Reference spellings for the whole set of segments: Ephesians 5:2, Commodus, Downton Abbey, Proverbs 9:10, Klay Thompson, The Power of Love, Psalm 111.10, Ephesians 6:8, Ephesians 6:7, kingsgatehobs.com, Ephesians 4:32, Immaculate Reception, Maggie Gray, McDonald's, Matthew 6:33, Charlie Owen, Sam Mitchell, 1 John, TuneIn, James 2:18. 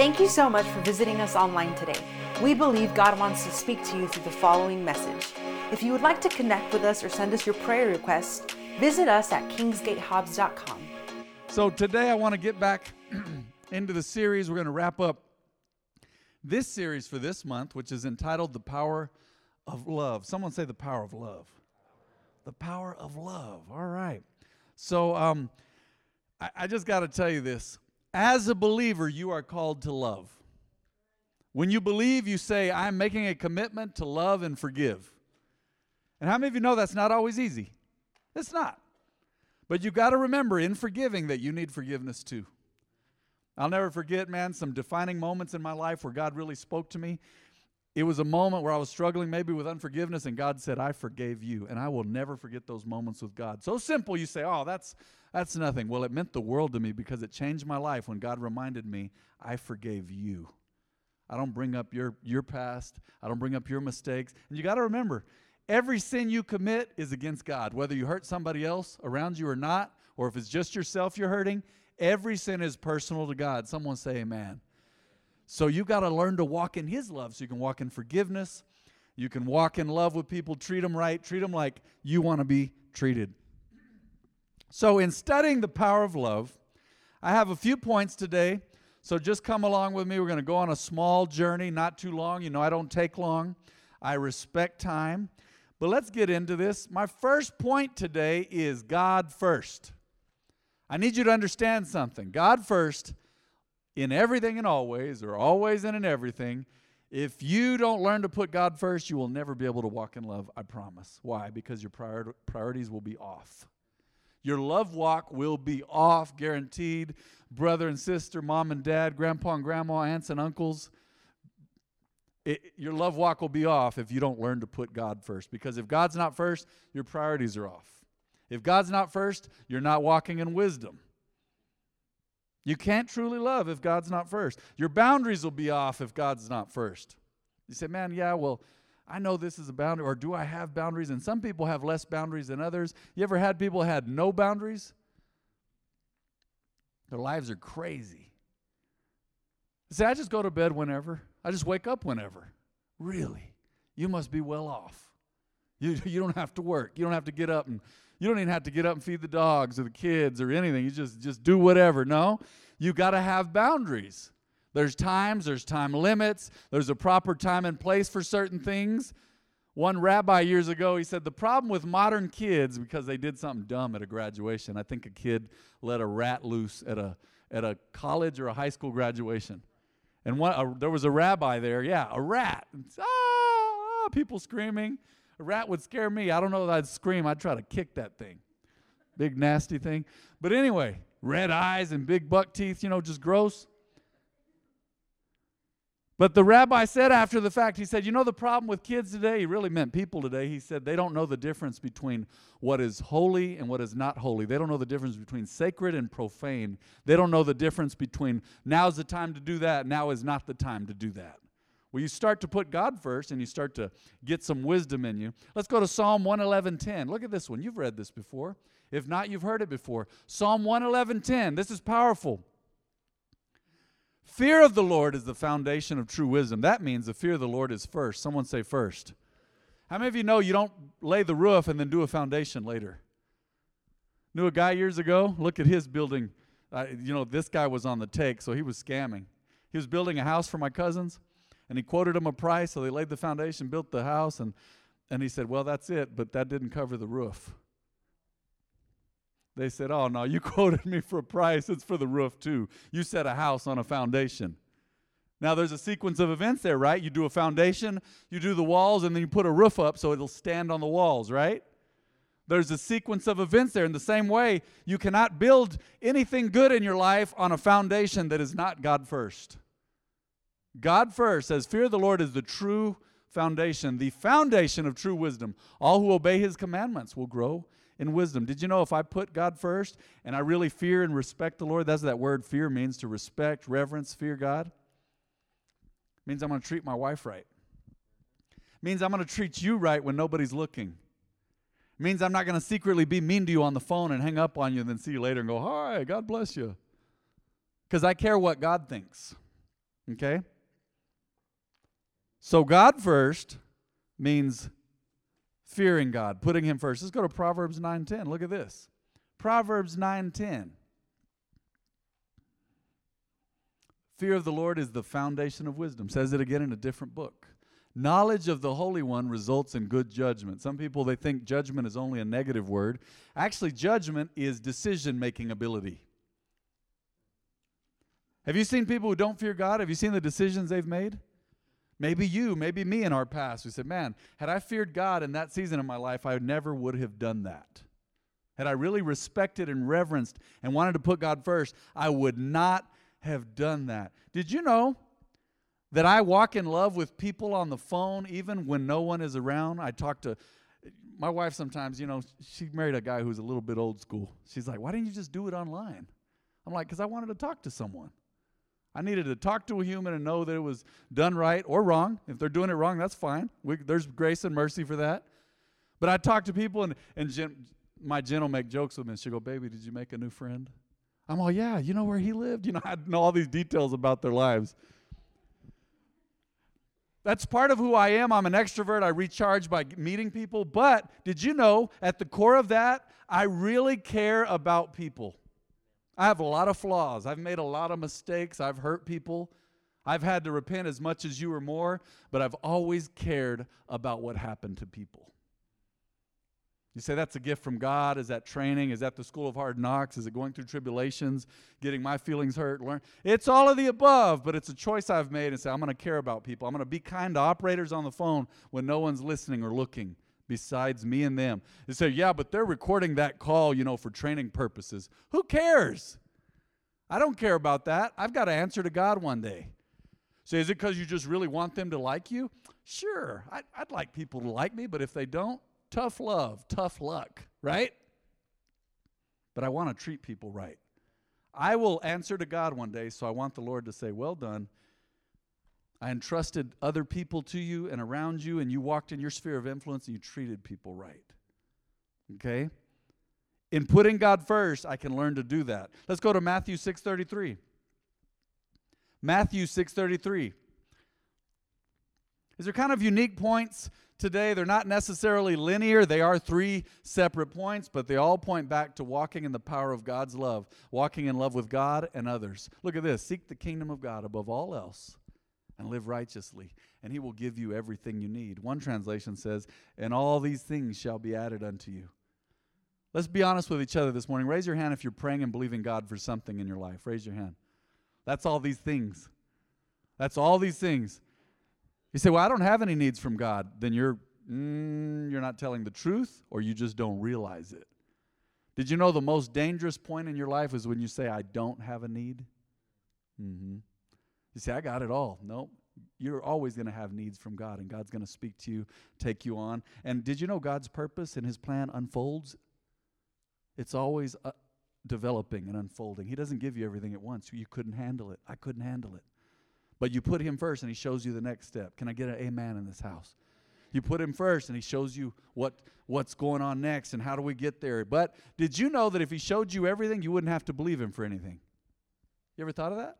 Thank you so much for visiting us online today. We believe God wants to speak to you through the following message. If you would like to connect with us or send us your prayer requests, visit us at kingsgatehobs.com. So today I want to get back into the series. We're going to wrap up this series for this month, which is entitled The Power of Love. Someone say The Power of Love. The Power of Love. All right. So I just got to tell you this. As a believer, you are called to love. When you believe, you say, I'm making a commitment to love and forgive. And how many of you know that's not always easy? It's not. But you got to remember in forgiving that you need forgiveness too. I'll never forget, man, some defining moments in my life where God really spoke to me. It was a moment where I was struggling maybe with unforgiveness, and God said, I forgave you. And I will never forget those moments with God. So simple, you say, oh, that's nothing. Well, it meant the world to me because it changed my life when God reminded me, I forgave you. I don't bring up your past. I don't bring up your mistakes. And you got to remember, every sin you commit is against God, whether you hurt somebody else around you or not, or if it's just yourself you're hurting, every sin is personal to God. Someone say amen. So you've got to learn to walk in His love so you can walk in forgiveness. You can walk in love with people, treat them right, treat them like you want to be treated. So in studying the power of love, I have a few points today. So just come along with me. We're going to go on a small journey, not too long. You know, I don't take long. I respect time. But let's get into this. My first point today is God first. I need you to understand something. God first in everything and always, or always and in everything. If you don't learn to put God first, you will never be able to walk in love, I promise. Why? Because your priorities will be off. Your love walk will be off, guaranteed. Brother and sister, mom and dad, grandpa and grandma, aunts and uncles. Your love walk will be off if you don't learn to put God first. Because if God's not first, your priorities are off. If God's not first, you're not walking in wisdom. You can't truly love if God's not first. Your boundaries will be off if God's not first. You say, man, yeah, well, I know this is a boundary, or do I have boundaries? And some people have less boundaries than others. You ever had people had no boundaries? Their lives are crazy. You say, I just go to bed whenever. I just wake up whenever. Really? You must be well off. You don't have to work. You don't have to get up and feed the dogs or the kids or anything. You just do whatever. No, you got to have boundaries. There's times, there's time limits, there's a proper time and place for certain things. One rabbi years ago, he said the problem with modern kids, because they did something dumb at a graduation. I think a kid let a rat loose at a college or a high school graduation. And there was a rabbi there, yeah, a rat. People screaming. A rat would scare me. I don't know if I'd scream. I'd try to kick that thing. Big, nasty thing. But anyway, red eyes and big buck teeth, just gross. But the rabbi said after the fact, he said, the problem with kids today, he really meant people today, he said they don't know the difference between what is holy and what is not holy. They don't know the difference between sacred and profane. They don't know the difference between now's the time to do that, now is not the time to do that. Well, you start to put God first and you start to get some wisdom in you. Let's go to Psalm 111.10. Look at this one. You've read this before. If not, you've heard it before. Psalm 111.10. This is powerful. Fear of the Lord is the foundation of true wisdom. That means the fear of the Lord is first. Someone say first. How many of you know you don't lay the roof and then do a foundation later? Knew a guy years ago? Look at his building. This guy was on the take, so he was scamming. He was building a house for my cousins, and he quoted them a price, so they laid the foundation, built the house, and he said, well, that's it, but that didn't cover the roof. They said, oh, no, you quoted me for a price. It's for the roof, too. You set a house on a foundation. Now, there's a sequence of events there, right? You do a foundation, you do the walls, and then you put a roof up so it'll stand on the walls, right? There's a sequence of events there. In the same way, you cannot build anything good in your life on a foundation that is not God first. God first says, fear of the Lord is the true foundation, the foundation of true wisdom. All who obey His commandments will grow in wisdom. Did you know if I put God first and I really fear and respect the Lord, that's what that word fear means, to respect, reverence, fear God. It means I'm going to treat my wife right. It means I'm going to treat you right when nobody's looking. It means I'm not going to secretly be mean to you on the phone and hang up on you and then see you later and go, hi, God bless you. Because I care what God thinks. Okay? So God first means fearing God, putting him first. Let's go to Proverbs 9:10. Look at this. Proverbs 9:10. Fear of the Lord is the foundation of wisdom. Says it again in a different book. Knowledge of the Holy One results in good judgment. Some people, they think judgment is only a negative word. Actually, judgment is decision-making ability. Have you seen people who don't fear God? Have you seen the decisions they've made? Maybe you, maybe me in our past. We said, man, had I feared God in that season of my life, I never would have done that. Had I really respected and reverenced and wanted to put God first, I would not have done that. Did you know that I walk in love with people on the phone even when no one is around? I talk to my wife sometimes, you know, she married a guy who's a little bit old school. She's like, why didn't you just do it online? I'm like, because I wanted to talk to someone. I needed to talk to a human and know that it was done right or wrong. If they're doing it wrong, that's fine. There's grace and mercy for that. But I talk to people, and my Jen will make jokes with me. She'll go, baby, did you make a new friend? I'm all, yeah, you know where he lived? You know, I know all these details about their lives. That's part of who I am. I'm an extrovert. I recharge by meeting people. But did you know, at the core of that, I really care about people. I have a lot of flaws. I've made a lot of mistakes. I've hurt people. I've had to repent as much as you or more, but I've always cared about what happened to people. You say that's a gift from God. Is that training? Is that the school of hard knocks? Is it going through tribulations, getting my feelings hurt? It's all of the above, but it's a choice I've made and say, I'm going to care about people. I'm going to be kind to operators on the phone when no one's listening or looking besides me and them. They say, yeah, but they're recording that call, you know, for training purposes. Who cares? I don't care about that. I've got to answer to God one day. So is it because you just really want them to like you? Sure, I'd like people to like me, but if they don't, tough love, tough luck, right? But I want to treat people right. I will answer to God one day, so I want the Lord to say, well done. I entrusted other people to you and around you, and you walked in your sphere of influence, and you treated people right. Okay? In putting God first, I can learn to do that. Let's go to Matthew 6:33. Matthew 6:33. These are kind of unique points today. They're not necessarily linear. They are three separate points, but they all point back to walking in the power of God's love, walking in love with God and others. Look at this. Seek the kingdom of God above all else, and live righteously, and he will give you everything you need. One translation says, and all these things shall be added unto you. Let's be honest with each other this morning. Raise your hand if you're praying and believing God for something in your life. Raise your hand. That's all these things. That's all these things. You say, well, I don't have any needs from God. Then you're not telling the truth, or you just don't realize it. Did you know the most dangerous point in your life is when you say, I don't have a need? Mm-hmm. You say, I got it all. No, you're always going to have needs from God, and God's going to speak to you, take you on. And did you know God's purpose and his plan unfolds? It's always developing and unfolding. He doesn't give you everything at once. You couldn't handle it. I couldn't handle it. But you put him first, and he shows you the next step. Can I get an amen in this house? You put him first, and he shows you what's going on next and how do we get there. But did you know that if he showed you everything, you wouldn't have to believe him for anything? You ever thought of that?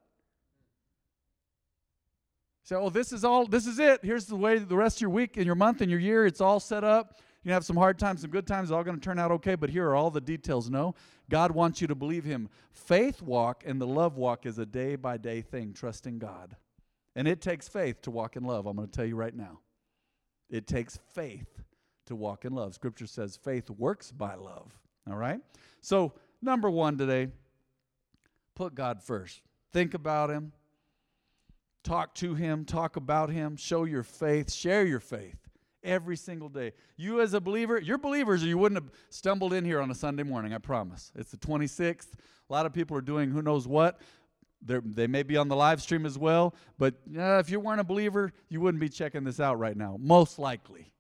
Say, oh, this is it. Here's the way the rest of your week and your month and your year, it's all set up. You have some hard times, some good times, it's all going to turn out okay, but here are all the details. No, God wants you to believe him. Faith walk and the love walk is a day-by-day thing, trusting God. And it takes faith to walk in love. I'm going to tell you right now. It takes faith to walk in love. Scripture says faith works by love, all right? So, number one today, put God first. Think about him. Talk to him, talk about him, show your faith, share your faith every single day. You as a believer, you're believers or you wouldn't have stumbled in here on a Sunday morning, I promise. It's the 26th. A lot of people are doing who knows what. They may be on the live stream as well, but if you weren't a believer, you wouldn't be checking this out right now, most likely.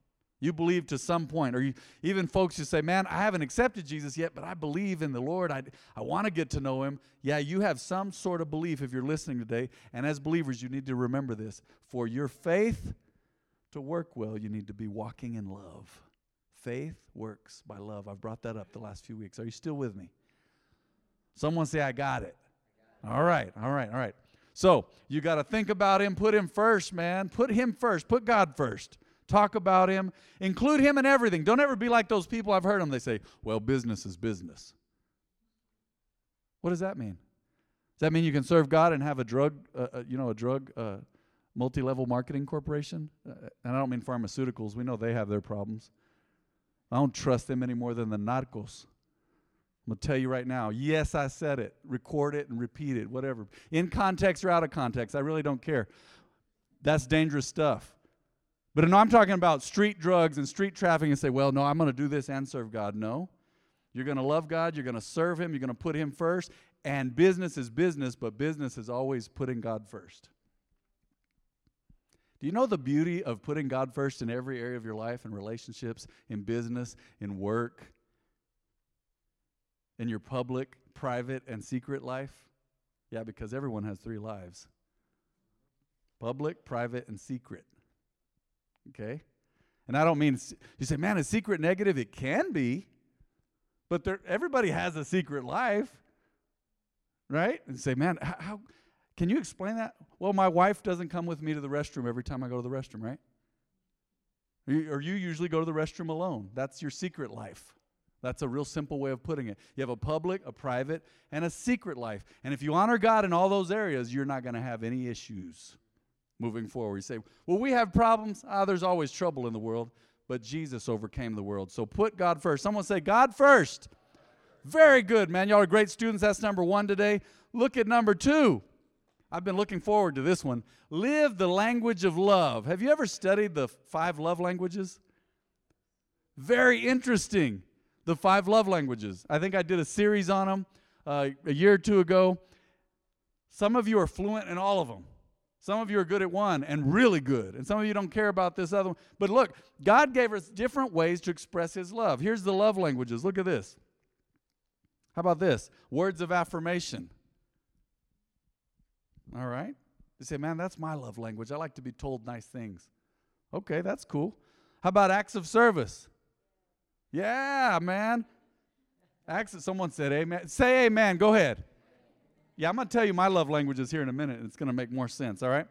You believe to some point, or even folks who say, man, I haven't accepted Jesus yet, but I believe in the Lord. I want to get to know him. Yeah, you have some sort of belief if you're listening today, and as believers, you need to remember this. For your faith to work well, you need to be walking in love. Faith works by love. I've brought that up the last few weeks. Are you still with me? Someone say, I got it. All right. So you got to think about him. Put him first, man. Put him first. Put God first. Talk about him. Include him in everything. Don't ever be like those people. I've heard them. They say, well, business is business. What does that mean? Does that mean you can serve God and have a drug multi-level marketing corporation? And I don't mean pharmaceuticals. We know they have their problems. I don't trust them any more than the narcos. I'm going to tell you right now, yes, I said it. Record it and repeat it, whatever. In context or out of context, I really don't care. That's dangerous stuff. But no, I'm talking about street drugs and street trafficking and say, well, no, I'm going to do this and serve God. No. You're going to love God. You're going to serve him. You're going to put him first. And business is business, but business is always putting God first. Do you know the beauty of putting God first in every area of your life, in relationships, in business, in work, in your public, private, and secret life? Yeah, because everyone has three lives. Public, private, and secret. Okay? And I don't mean, you say, man, is secret negative? It can be. But everybody has a secret life, right? And say, man, how can you explain that? Well, my wife doesn't come with me to the restroom every time I go to the restroom, right? Or you usually go to the restroom alone. That's your secret life. That's a real simple way of putting it. You have a public, a private, and a secret life. And if you honor God in all those areas, you're not going to have any issues moving forward. You say, well, we have problems. There's always trouble in the world. But Jesus overcame the world. So put God first. Someone say, God first. Very good, man. Y'all are great students. That's number one today. Look at number two. I've been looking forward to this one. Live the language of love. Have you ever studied the 5 love languages? Very interesting, the 5 love languages. I think I did a series on them a year or two ago. Some of you are fluent in all of them. Some of you are good at one and really good, and some of you don't care about this other one. But look, God gave us different ways to express his love. Here's the love languages. Look at this. How about this? Words of affirmation. All right? You say, man, that's my love language. I like to be told nice things. Okay, that's cool. How about acts of service? Yeah, man. Someone said amen. Say amen. Go ahead. Yeah, I'm going to tell you my love languages here in a minute, and it's going to make more sense, all right?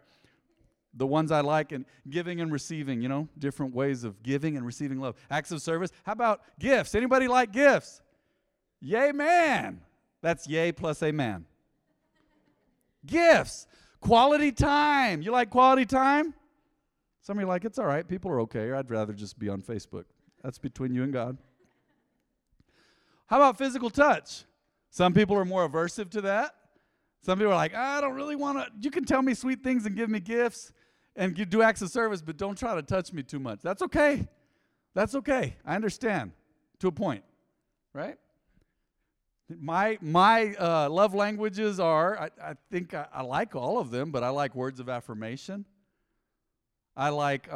The ones I like, and giving and receiving, different ways of giving and receiving love. Acts of service. How about gifts? Anybody like gifts? Yay, man. That's yay plus amen. Gifts. Quality time. You like quality time? Some of you like, it's all right. People are okay. Or I'd rather just be on Facebook. That's between you and God. How about physical touch? Some people are more aversive to that. Some people are like, I don't really want to. You can tell me sweet things and give me gifts and do acts of service, but don't try to touch me too much. That's okay. That's okay. I understand to a point, right? My love languages are, I think I like all of them, but I like words of affirmation. I like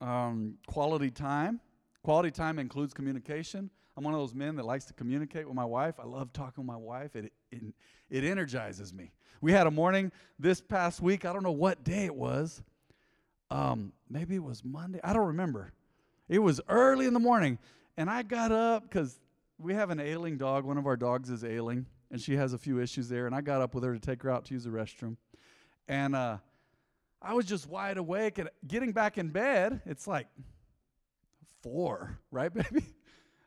quality time. Quality time includes communication. I'm one of those men that likes to communicate with my wife. I love talking to my wife. It energizes me. We had a morning this past week. I don't know what day it was. Maybe it was Monday. I don't remember. It was early in the morning, and I got up because we have an ailing dog. One of our dogs is ailing, and she has a few issues there, and I got up with her to take her out to use the restroom. And I was just wide awake, and getting back in bed, it's like 4, right, baby?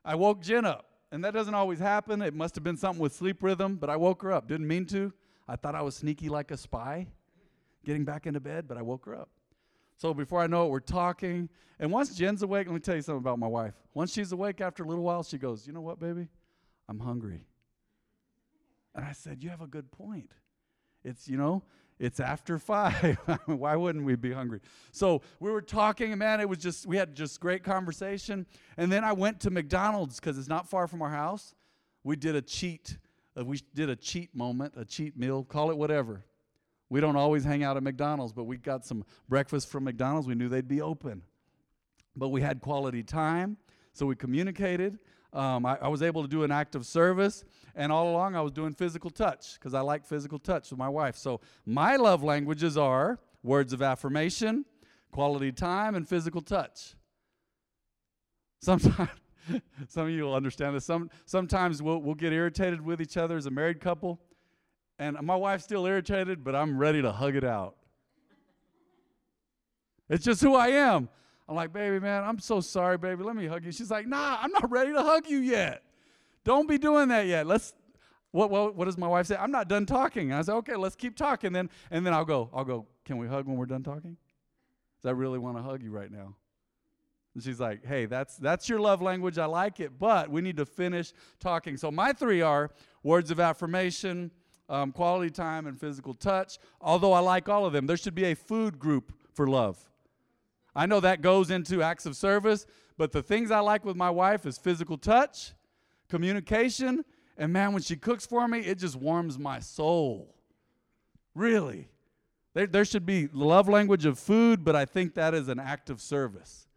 I woke Jen up, and that doesn't always happen. It must have been something with sleep rhythm, but I woke her up. Didn't mean to. I thought I was sneaky like a spy getting back into bed, but I woke her up. So before I know it, we're talking. And once Jen's awake, let me tell you something about my wife. Once she's awake after a little while, she goes, you know what, baby? I'm hungry. And I said, you have a good point. It's, it's after 5. Why wouldn't we be hungry? So we were talking, and man, we had just great conversation. And then I went to McDonald's because it's not far from our house. We did a cheat moment, a cheat meal, call it whatever. We don't always hang out at McDonald's, but we got some breakfast from McDonald's. We knew they'd be open. But we had quality time, so we communicated. I was able to do an act of service, and all along I was doing physical touch because I like physical touch with my wife. So my love languages are words of affirmation, quality time, and physical touch. Sometimes, some of you will understand this. Sometimes we'll get irritated with each other as a married couple, and my wife's still irritated, but I'm ready to hug it out. It's just who I am. I'm like, baby, man, I'm so sorry, baby. Let me hug you. She's like, nah, I'm not ready to hug you yet. Don't be doing that yet. What does my wife say? I'm not done talking. And I say, okay, let's keep talking then. And then I'll go, can we hug when we're done talking? Because I really want to hug you right now. And she's like, hey, that's your love language. I like it, but we need to finish talking. So my three are words of affirmation, quality time, and physical touch. Although I like all of them, there should be a food group for love. I know that goes into acts of service, but the things I like with my wife is physical touch, communication, and man, when she cooks for me, it just warms my soul. Really. There should be love language of food, but I think that is an act of service.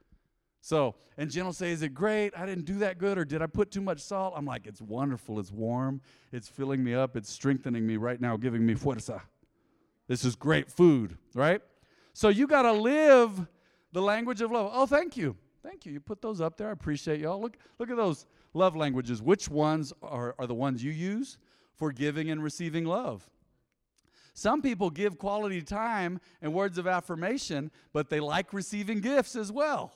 So, and Jen will say, is it great? I didn't do that good, or did I put too much salt? I'm like, it's wonderful, it's warm, it's filling me up, it's strengthening me right now, giving me fuerza. This is great food, right? So you got to live the language of love. Oh, thank you. Thank you. You put those up there. I appreciate y'all. Look at those love languages. Which ones are the ones you use for giving and receiving love? Some people give quality time and words of affirmation, but they like receiving gifts as well.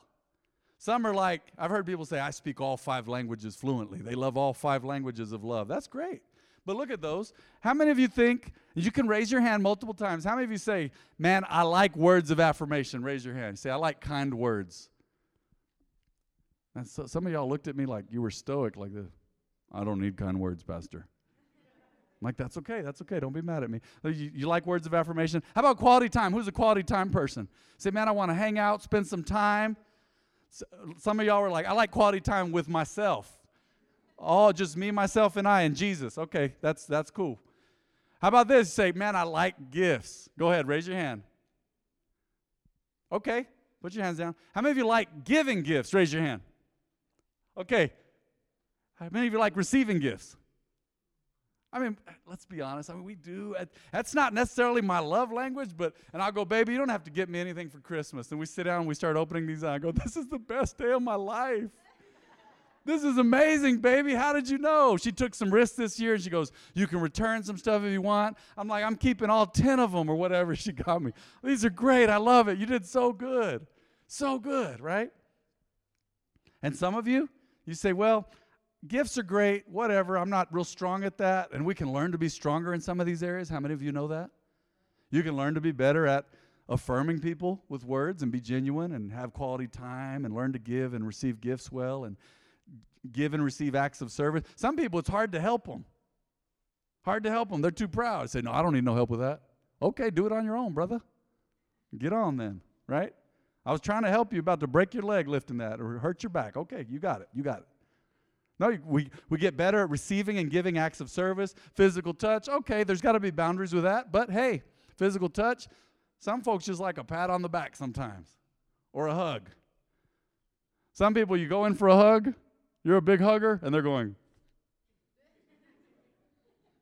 Some are like, I've heard people say, I speak all five languages fluently. They love all five languages of love. That's great. But look at those. How many of you think, you can raise your hand multiple times, how many of you say, man, I like words of affirmation? Raise your hand. Say, I like kind words. And so some of y'all looked at me like you were stoic, like this. I don't need kind words, Pastor. I'm like, that's okay, that's okay. Don't be mad at me. You like words of affirmation? How about quality time? Who's a quality time person? Say, man, I want to hang out, spend some time. Some of y'all were like, I like quality time with myself. Oh, just me, myself, and I, and Jesus. Okay, that's cool. How about this? Say, man, I like gifts. Go ahead, raise your hand. Okay, put your hands down. How many of you like giving gifts? Raise your hand. Okay. How many of you like receiving gifts? I mean, let's be honest. I mean, we do. That's not necessarily my love language, but, and I'll go, baby, you don't have to get me anything for Christmas. And we sit down and we start opening these out. I go, this is the best day of my life. This is amazing, baby. How did you know? She took some risks this year, and she goes, you can return some stuff if you want. I'm like, I'm keeping all 10 of them or whatever she got me. These are great. I love it. You did so good. So good, right? And some of you, you say, well, gifts are great, whatever. I'm not real strong at that, and we can learn to be stronger in some of these areas. How many of you know that? You can learn to be better at affirming people with words and be genuine and have quality time and learn to give and receive gifts well and give and receive acts of service. Some people, it's hard to help them. Hard to help them. They're too proud. They say, no, I don't need no help with that. Okay, do it on your own, brother. Get on then, right? I was trying to help you, about to break your leg lifting that or hurt your back. Okay, you got it. You got it. No, we get better at receiving and giving acts of service, physical touch. Okay, there's got to be boundaries with that, but hey, physical touch, some folks just like a pat on the back sometimes or a hug. Some people, you go in for a hug, you're a big hugger, and they're going,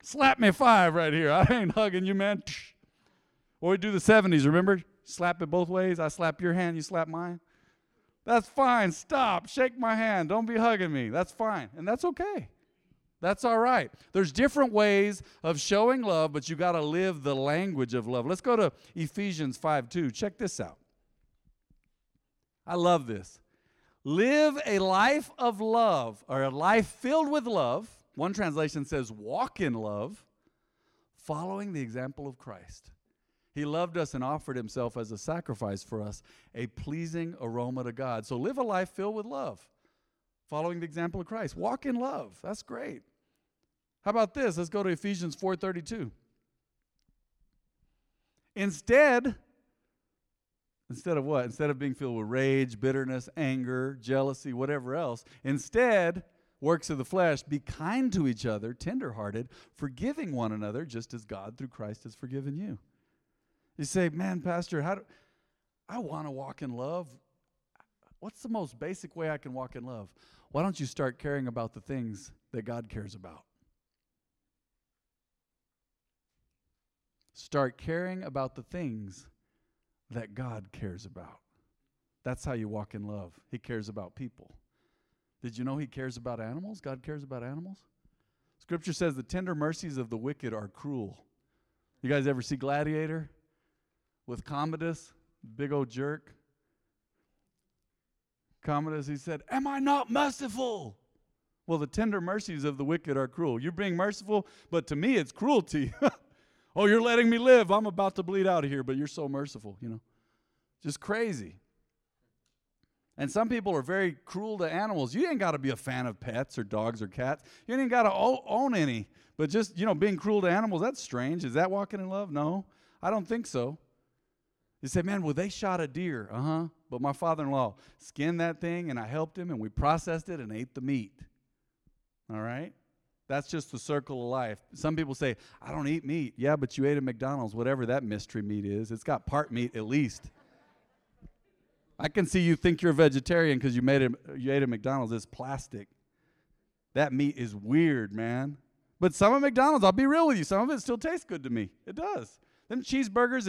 slap me 5 right here. I ain't hugging you, man. Or we do the 70s, remember? Slap it both ways. I slap your hand, you slap mine. That's fine. Stop. Shake my hand. Don't be hugging me. That's fine. And that's okay. That's all right. There's different ways of showing love, but you got to live the language of love. Let's go to Ephesians 5:2. Check this out. I love this. Live a life of love, or a life filled with love. One translation says walk in love, following the example of Christ. He loved us and offered himself as a sacrifice for us, a pleasing aroma to God. So live a life filled with love, following the example of Christ. Walk in love. That's great. How about this? Let's go to Ephesians 4:32. Instead of what? Instead of being filled with rage, bitterness, anger, jealousy, whatever else, instead, works of the flesh, be kind to each other, tenderhearted, forgiving one another, just as God through Christ has forgiven you. You say, man, Pastor, I want to walk in love. What's the most basic way I can walk in love? Why don't you start caring about the things that God cares about? Start caring about the things that God cares about. That's how you walk in love. He cares about people. Did you know he cares about animals? God cares about animals. Scripture says the tender mercies of the wicked are cruel. You guys ever see Gladiator with Commodus, big old jerk? Commodus, he said, am I not merciful? Well, the tender mercies of the wicked are cruel. You're being merciful, but to me it's cruelty. Oh, you're letting me live. I'm about to bleed out of here, but you're so merciful, you know. Just crazy. And some people are very cruel to animals. You ain't got to be a fan of pets or dogs or cats. You ain't got to own any. But just, you know, being cruel to animals, that's strange. Is that walking in love? No, I don't think so. You say, man, well, they shot a deer. Uh-huh. But my father-in-law skinned that thing, and I helped him, and we processed it and ate the meat. All right? That's just the circle of life. Some people say, I don't eat meat. Yeah, but you ate at McDonald's, whatever that mystery meat is. It's got part meat at least. I can see you think you're a vegetarian because you ate at McDonald's. It's plastic. That meat is weird, man. But some of McDonald's, I'll be real with you, some of it still tastes good to me. It does. Them cheeseburgers,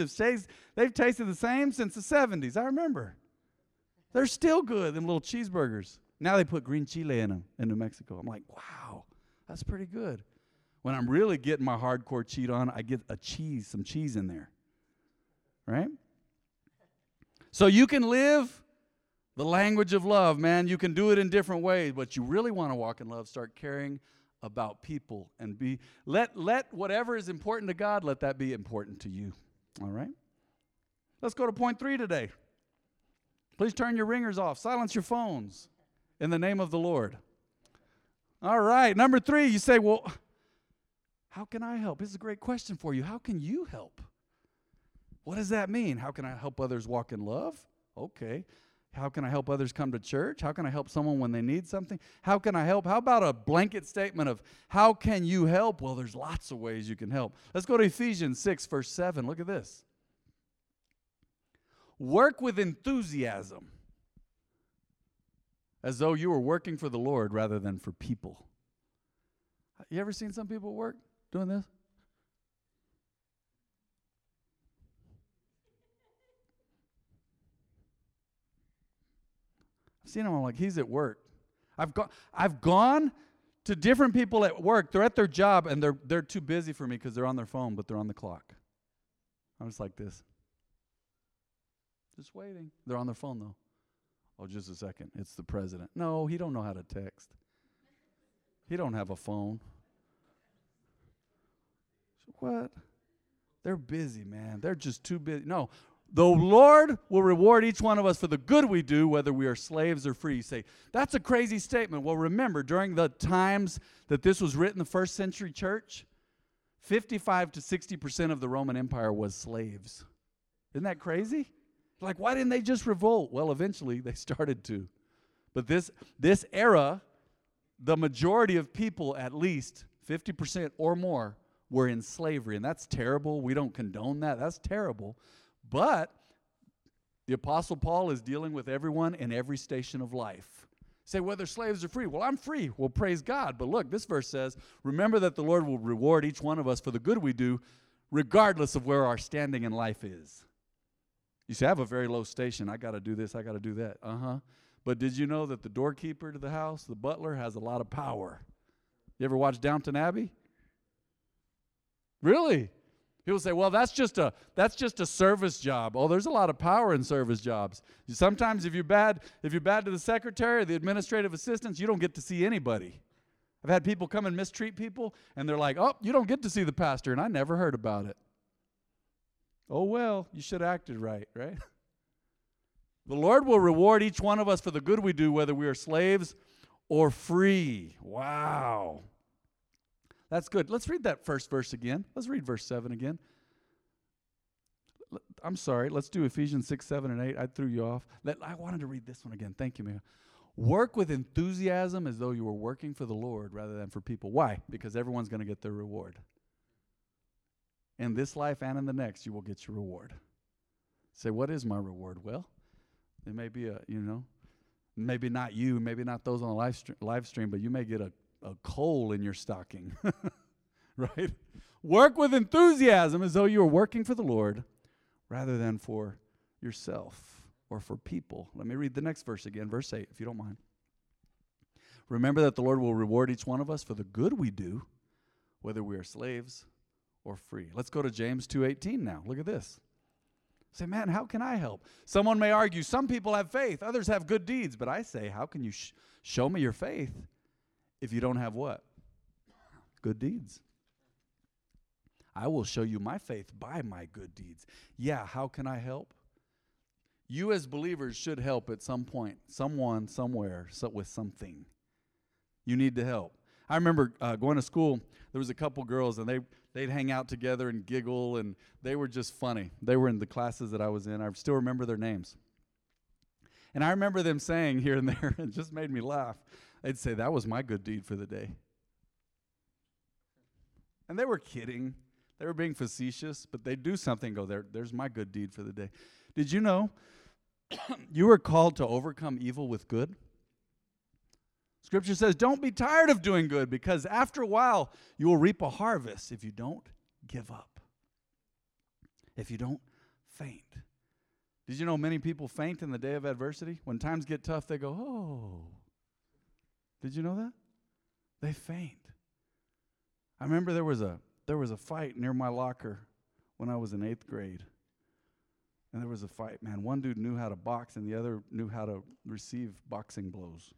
they've tasted the same since the 70s. I remember. They're still good, them little cheeseburgers. Now they put green chile in them in New Mexico. I'm like, wow, that's pretty good. When I'm really getting my hardcore cheat on, I get some cheese in there, right? So you can live the language of love, man. You can do it in different ways, but you really want to walk in love. Start caring about people and let whatever is important to God, let that be important to you, all right? Let's go to point 3 today. Please turn your ringers off. Silence your phones in the name of the Lord. All right, number 3, you say, well, how can I help? This is a great question for you. How can you help? What does that mean? How can I help others walk in love? Okay. How can I help others come to church? How can I help someone when they need something? How can I help? How about a blanket statement of how can you help? Well, there's lots of ways you can help. Let's go to Ephesians 6, verse 7. Look at this. Work with enthusiasm as though you were working for the Lord rather than for people. You ever seen some people work doing this? Seen him, I'm like, he's at work. I've gone to different people at work. They're at their job, and they're too busy for me because they're on their phone, but they're on the clock. I'm just like this. Just waiting. They're on their phone, though. Oh, just a second. It's the president. No, he don't know how to text. He don't have a phone. So what? They're busy, man. They're just too busy. No. The Lord will reward each one of us for the good we do, whether we are slaves or free. You say, that's a crazy statement. Well, remember, during the times that this was written, the first century church, 55 to 60% of the Roman Empire was slaves. Isn't that crazy? Like, why didn't they just revolt? Well, eventually they started to. But this era, the majority of people, at least 50% or more, were in slavery. And that's terrible. We don't condone that. That's terrible. But the Apostle Paul is dealing with everyone in every station of life. Say, whether slaves are free. Well, I'm free. Well, praise God. But look, this verse says, remember that the Lord will reward each one of us for the good we do, regardless of where our standing in life is. You say, I have a very low station. I got to do this. I got to do that. Uh-huh. But did you know that the doorkeeper to the house, the butler, has a lot of power? You ever watch Downton Abbey? Really? People say, well, that's just a service job. Oh, there's a lot of power in service jobs. Sometimes if you're bad to the secretary or the administrative assistants, you don't get to see anybody. I've had people come and mistreat people, and they're like, oh, you don't get to see the pastor, and I never heard about it. Oh, well, you should have acted right, right? The Lord will reward each one of us for the good we do, whether we are slaves or free. Wow. That's good. Let's read that first verse again. Let's read verse 7 again. I'm sorry. Let's do Ephesians 6, 7, and 8. I threw you off. I wanted to read this one again. Thank you, Mia. Work with enthusiasm as though you were working for the Lord rather than for people. Why? Because everyone's going to get their reward. In this life and in the next, you will get your reward. Say, what is my reward? Well, it may be maybe not you, maybe not those on the live stream, but you may get a coal in your stocking, right? Work with enthusiasm as though you were working for the Lord rather than for yourself or for people. Let me read the next verse again, verse 8, if you don't mind. Remember that the Lord will reward each one of us for the good we do, whether we are slaves or free. Let's go to James 2:18 now. Look at this. Say, man, how can I help? Someone may argue, some people have faith, others have good deeds. But I say, how can you show me your faith if you don't have what? Good deeds. I will show you my faith by my good deeds. Yeah, how can I help? You as believers should help at some point, someone, somewhere, so with something. You need to help. I remember going to school, there was a couple girls, and they'd hang out together and giggle, and they were just funny. They were in the classes that I was in. I still remember their names. And I remember them saying here and there, it just made me laugh. They'd say, that was my good deed for the day. And they were kidding. They were being facetious, but they'd do something and go, there's my good deed for the day. Did you know you were called to overcome evil with good? Scripture says, don't be tired of doing good, because after a while, you will reap a harvest if you don't give up, if you don't faint. Did you know many people faint in the day of adversity? When times get tough, they go, oh. Did you know that? They faint. I remember there was a fight near my locker when I was in 8th grade. And there was a fight. Man, one dude knew how to box, and the other knew how to receive boxing blows.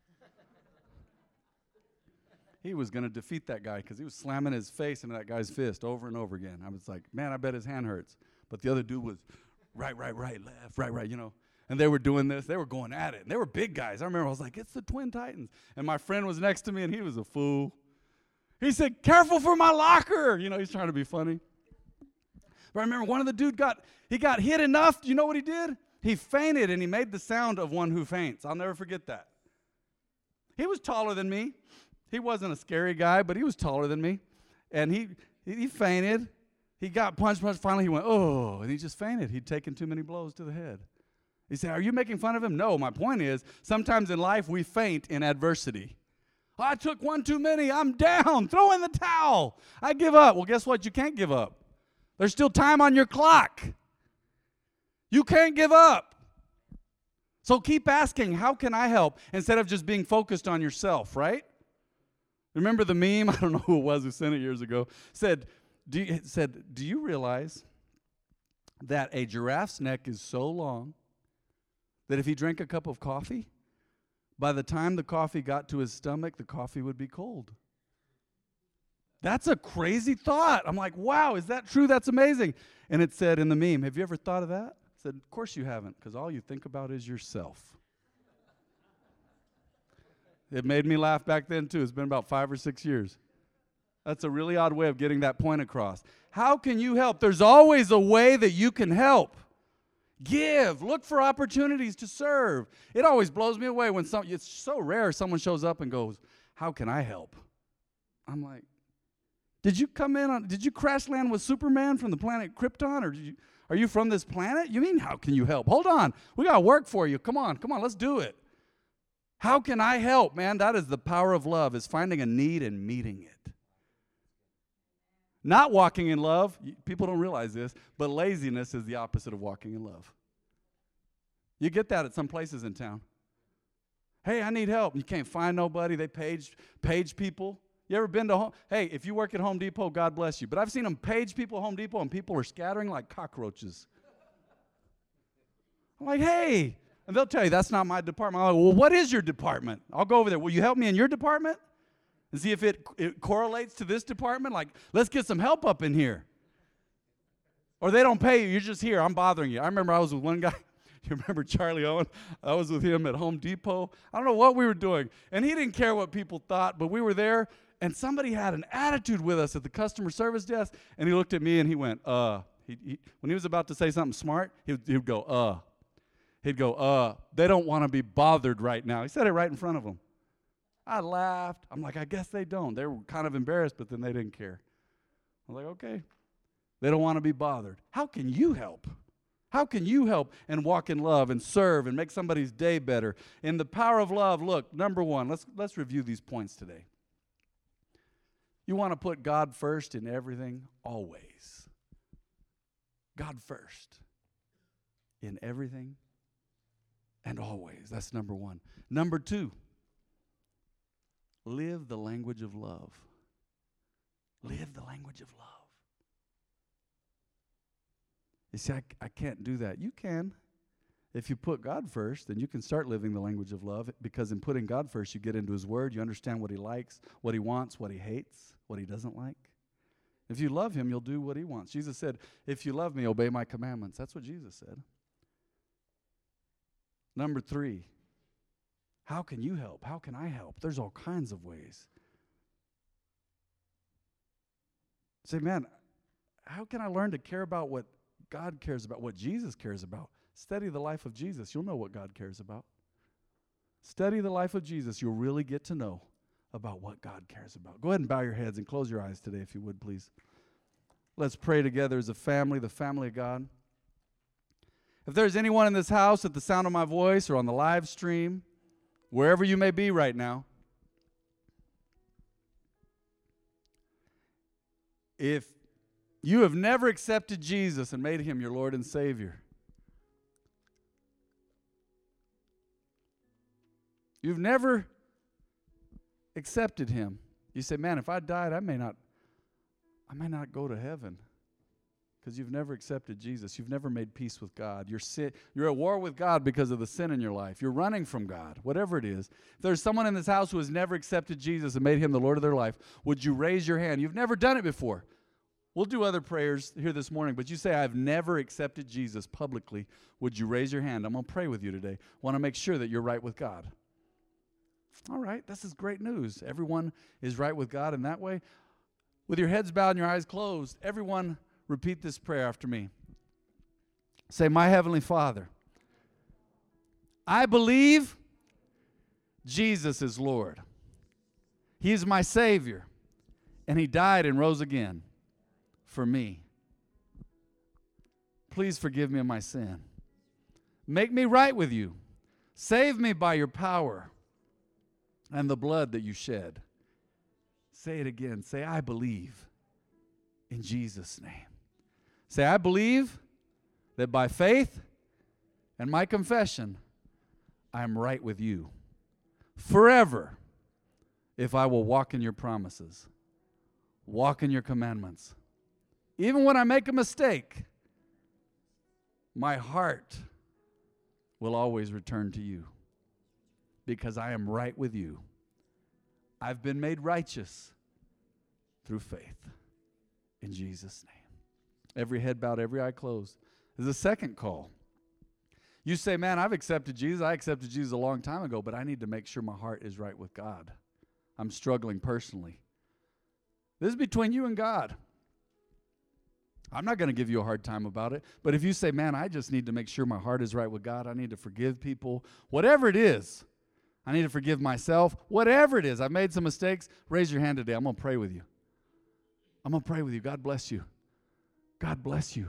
He was going to defeat that guy because he was slamming his face into that guy's fist over and over again. I was like, man, I bet his hand hurts. But the other dude was right, left, right, you know. And they were doing this. They were going at it. And they were big guys. I remember I was like, it's the Twin Titans. And my friend was next to me, and he was a fool. He said, careful for my locker. You know, he's trying to be funny. But I remember one of the dude got hit enough. You know what he did? He fainted, and he made the sound of one who faints. I'll never forget that. He was taller than me. He wasn't a scary guy, but he was taller than me. And he fainted. He got punched. Finally, he went, oh, and he just fainted. He'd taken too many blows to the head. He said, are you making fun of him? No, my point is, sometimes in life we faint in adversity. Oh, I took one too many. I'm down. Throw in the towel. I give up. Well, guess what? You can't give up. There's still time on your clock. You can't give up. So keep asking, how can I help? Instead of just being focused on yourself, right? Remember the meme? I don't know who it was who sent it years ago. Said, do you realize that a giraffe's neck is so long that if he drank a cup of coffee, by the time the coffee got to his stomach, the coffee would be cold? That's a crazy thought. I'm like, wow, is that true? That's amazing. And it said in the meme, have you ever thought of that? I said, of course you haven't, because all you think about is yourself. It made me laugh back then, too. It's been about 5 or 6 years. That's a really odd way of getting that point across. How can you help? There's always a way that you can help. Give. Look for opportunities to serve. It always blows me away when it's so rare someone shows up and goes, how can I help? I'm like, did you crash land with Superman from the planet Krypton? Or are you from this planet? You mean, how can you help? Hold on. We got work for you. Come on, let's do it. How can I help, man? That is the power of love, is finding a need and meeting it. Not walking in love, people don't realize this, but laziness is the opposite of walking in love. You get that at some places in town. Hey, I need help. You can't find nobody. They page people. You ever been to Home? Hey, if you work at Home Depot, God bless you. But I've seen them page people at Home Depot, and people are scattering like cockroaches. I'm like, hey. And they'll tell you, that's not my department. I'm like, well, what is your department? I'll go over there. Will you help me in your department? And see if it correlates to this department. Like, let's get some help up in here. Or they don't pay you. You're just here. I'm bothering you. I remember I was with one guy. You remember Charlie Owen? I was with him at Home Depot. I don't know what we were doing. And he didn't care what people thought, but we were there. And somebody had an attitude with us at the customer service desk. And he looked at me and he went, When he was about to say something smart, he'd go, He'd go, they don't want to be bothered right now. He said it right in front of them. I laughed. I'm like, I guess they don't. They were kind of embarrassed, but then they didn't care. I'm like, okay. They don't want to be bothered. How can you help? How can you help and walk in love and serve and make somebody's day better? In the power of love, look, number one, let's review these points today. You want to put God first in everything, always. God first in everything and always. That's number one. Number two, live the language of love. Live the language of love. You see, I can't do that. You can. If you put God first, then you can start living the language of love, because in putting God first, you get into his word, you understand what he likes, what he wants, what he hates, what he doesn't like. If you love him, you'll do what he wants. Jesus said, if you love me, obey my commandments. That's what Jesus said. Number 3, how can you help? How can I help? There's all kinds of ways. Say, man, how can I learn to care about what God cares about, what Jesus cares about? Study the life of Jesus. You'll know what God cares about. Study the life of Jesus. You'll really get to know about what God cares about. Go ahead and bow your heads and close your eyes today, if you would, please. Let's pray together as a family, the family of God. If there's anyone in this house at the sound of my voice or on the live stream, wherever you may be right now, if you have never accepted Jesus and made him your Lord and Savior, you've never accepted him. You say, man, if I died, I may not go to heaven, because you've never accepted Jesus. You've never made peace with God. You're at war with God because of the sin in your life. You're running from God, whatever it is. If there's someone in this house who has never accepted Jesus and made him the Lord of their life, would you raise your hand? You've never done it before. We'll do other prayers here this morning, but you say, I've never accepted Jesus publicly. Would you raise your hand? I'm going to pray with you today. Want to make sure that you're right with God. All right, this is great news. Everyone is right with God in that way. With your heads bowed and your eyes closed, everyone repeat this prayer after me. Say, my Heavenly Father, I believe Jesus is Lord. He is my Savior, and he died and rose again for me. Please forgive me of my sin. Make me right with you. Save me by your power and the blood that you shed. Say it again. Say, I believe in Jesus' name. Say, I believe that by faith and my confession, I am right with you forever, if I will walk in your promises, walk in your commandments. Even when I make a mistake, my heart will always return to you, because I am right with you. I've been made righteous through faith in Jesus' name. Every head bowed, every eye closed. There's a second call. You say, man, I've accepted Jesus. I accepted Jesus a long time ago, but I need to make sure my heart is right with God. I'm struggling personally. This is between you and God. I'm not going to give you a hard time about it, but if you say, man, I just need to make sure my heart is right with God. I need to forgive people, whatever it is. I need to forgive myself. Whatever it is, I've made some mistakes. Raise your hand today. I'm going to pray with you. I'm going to pray with you. God bless you. God bless you.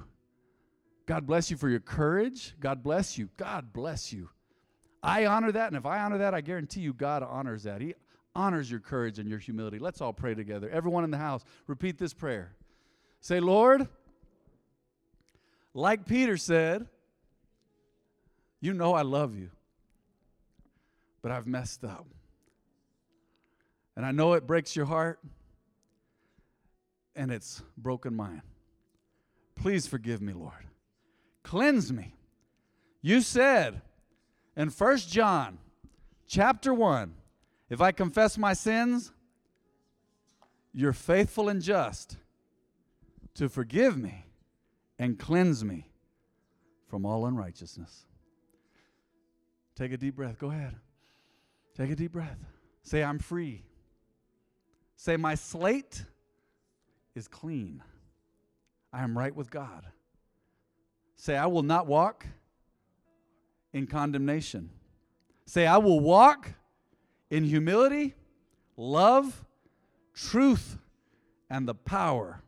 God bless you for your courage. God bless you. God bless you. I honor that, and if I honor that, I guarantee you God honors that. He honors your courage and your humility. Let's all pray together. Everyone in the house, repeat this prayer. Say, Lord, like Peter said, you know I love you. But I've messed up. And I know it breaks your heart, and it's broken mine. Please forgive me, Lord. Cleanse me. You said in 1 John chapter 1, if I confess my sins, you're faithful and just to forgive me and cleanse me from all unrighteousness. Take a deep breath. Go ahead. Take a deep breath. Say, I'm free. Say, my slate is clean. I am right with God. Say, I will not walk in condemnation. Say, I will walk in humility, love, truth, and the power